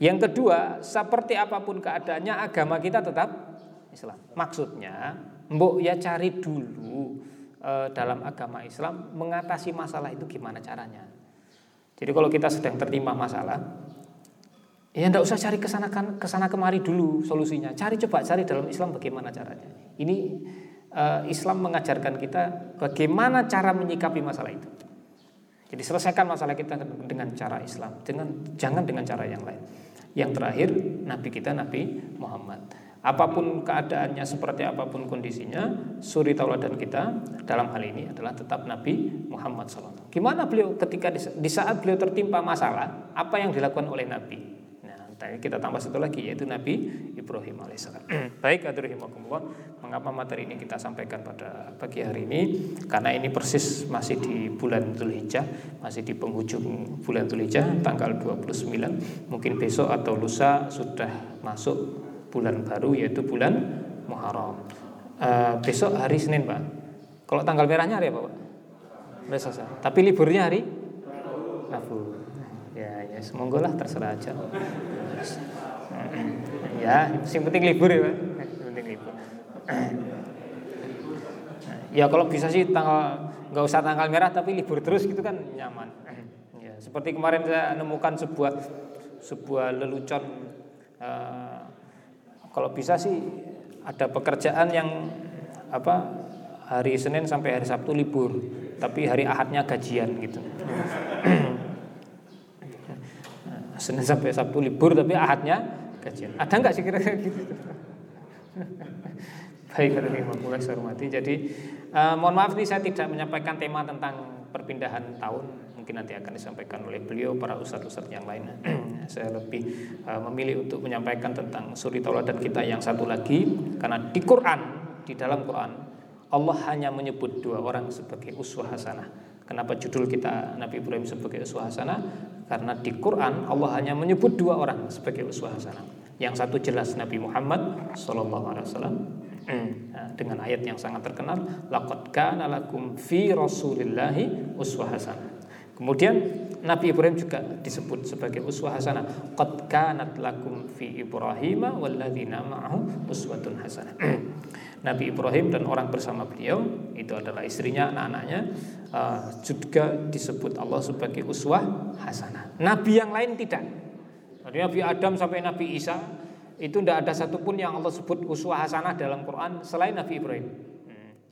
Yang kedua, seperti apapun keadaannya agama kita tetap Islam. Maksudnya, mbok ya cari dulu e, dalam agama Islam mengatasi masalah itu gimana caranya. Jadi kalau kita sedang tertimpa masalah, ya enggak usah cari kesana kesana kemari dulu solusinya. Cari coba cari dalam Islam bagaimana caranya. Ini e, Islam mengajarkan kita bagaimana cara menyikapi masalah itu. Jadi selesaikan masalah kita dengan cara Islam, dengan jangan dengan cara yang lain. Yang terakhir, Nabi kita Nabi Muhammad. Apapun keadaannya, seperti apapun kondisinya, suri tauladan kita dalam hal ini adalah tetap Nabi Muhammad shallallahu alaihi wasallam. Gimana beliau ketika di saat beliau tertimpa masalah, apa yang dilakukan oleh Nabi? Nah, kita tambah satu lagi, yaitu Nabi Ibrahim alaihissalam. Baik, aturhimakumullah. Mengapa materi ini kita sampaikan pada pagi hari ini? Karena ini persis masih di bulan Tulehjah, masih di penghujung bulan Tulehjah, tanggal dua puluh sembilan. Mungkin besok atau lusa sudah masuk bulan baru, yaitu bulan Muharram. Uh, besok hari Senin, Pak. Kalau tanggal merahnya hari apa, Pak? Besok. Tapi liburnya hari Rabu. Ya, ya, semoga lah, terserah aja. Ya, yang penting libur ya, Pak. Yang penting libur. Ya, kalau bisa sih tanggal, nggak usah tanggal merah, tapi libur terus gitu kan nyaman. Ya, seperti kemarin saya nemukan sebuah sebuah lelucon. Uh, Kalau bisa sih ada pekerjaan yang apa hari Senin sampai hari Sabtu libur, tapi hari Ahadnya gajian gitu. Senin sampai Sabtu libur, tapi Ahadnya gajian. Ada nggak sih kira-kira gitu? Baik, terima kasih, hormati. Jadi eh, mohon maaf nih saya tidak menyampaikan tema tentang perpindahan tahun. Mungkin nanti akan disampaikan oleh beliau, para ustadz-ustadz yang lain. Saya lebih uh, memilih untuk menyampaikan tentang suri tauladan kita yang satu lagi, karena di Quran, di dalam Quran Allah hanya menyebut dua orang sebagai uswah hasanah. Kenapa judul kita Nabi Ibrahim sebagai uswah hasanah? Karena di Quran Allah hanya menyebut dua orang sebagai uswah hasanah. Yang satu jelas Nabi Muhammad sallallahu alaihi wasallam. Nah, dengan ayat yang sangat terkenal, laqad kana lakum fi rasulillahi uswah hasanah. Kemudian Nabi Ibrahim juga disebut sebagai uswah hasanah. Qad kanat lakum fi Ibrahima walladzina ma'ahu uswatun hasanah. Nabi Ibrahim dan orang bersama beliau itu adalah istrinya, anak-anaknya, uh, juga disebut Allah sebagai uswah hasanah. Nabi yang lain tidak. Dari Nabi Adam sampai Nabi Isa itu tidak ada satupun yang Allah sebut uswah hasanah dalam Quran selain Nabi Ibrahim.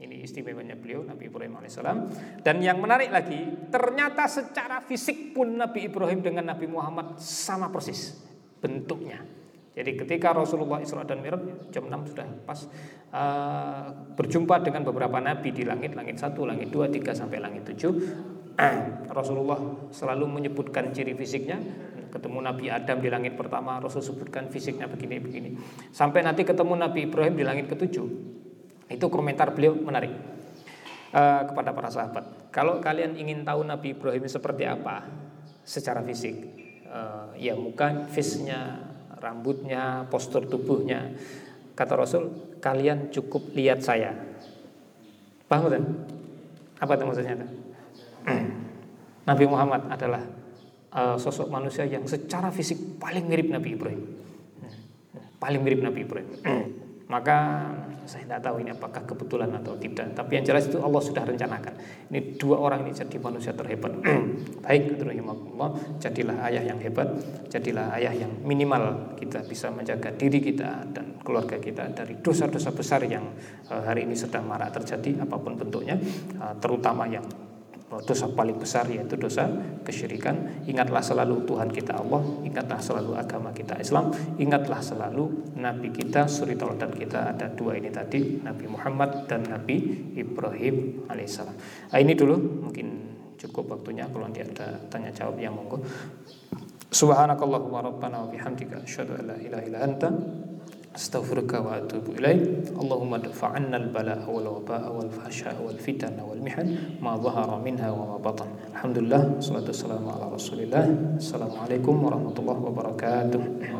Ini istimewanya beliau, Nabi Ibrahim alaihissalam. Dan yang menarik lagi, ternyata secara fisik pun Nabi Ibrahim dengan Nabi Muhammad sama persis bentuknya. Jadi ketika Rasulullah Isra dan Miraj jam enam sudah pas uh, berjumpa dengan beberapa nabi di langit, langit satu, langit dua, tiga sampai langit tujuh. Rasulullah selalu menyebutkan ciri fisiknya. Ketemu Nabi Adam di langit pertama, Rasul sebutkan fisiknya begini-begini. Sampai nanti ketemu Nabi Ibrahim di langit ketujuh. Itu komentar beliau menarik uh, kepada para sahabat. Kalau kalian ingin tahu Nabi Ibrahim seperti apa secara fisik, uh, ya muka, face-nya, rambutnya, postur tubuhnya, kata Rasul, kalian cukup lihat saya. Paham kan? Apa itu maksudnya? Nabi Muhammad adalah uh, sosok manusia yang secara fisik paling mirip Nabi Ibrahim, paling mirip Nabi Ibrahim. Maka saya tidak tahu ini apakah kebetulan atau tidak, tapi yang jelas itu Allah sudah rencanakan. Ini dua orang ini jadi manusia terhebat. Baik, alhamdulillah, jadilah ayah yang hebat, jadilah ayah yang minimal kita bisa menjaga diri kita dan keluarga kita dari dosa-dosa besar yang hari ini sedang marak terjadi apapun bentuknya, terutama yang dosa paling besar yaitu dosa kesyirikan. Ingatlah selalu Tuhan kita Allah, ingatlah selalu agama kita Islam, ingatlah selalu Nabi kita, suri tauladan kita ada dua ini tadi, Nabi Muhammad dan Nabi Ibrahim alaihissalam. Nah, ini dulu mungkin cukup waktunya, kalau nanti ada tanya jawab yang monggo. Subhanakallahumma rabbana wa bihamdika asyhadu an la ilaha illa anta astaghfiruka wa atubu ilaik. Allahumma dafa'anna al-bala'a wal waba'a wal fahsya'a wal fitana wal mihan ma dhahara minha wa ma batan. Alhamdulillah, salatu wassalamu ala Rasulillah. Assalamualaikum warahmatullahi wabarakatuh.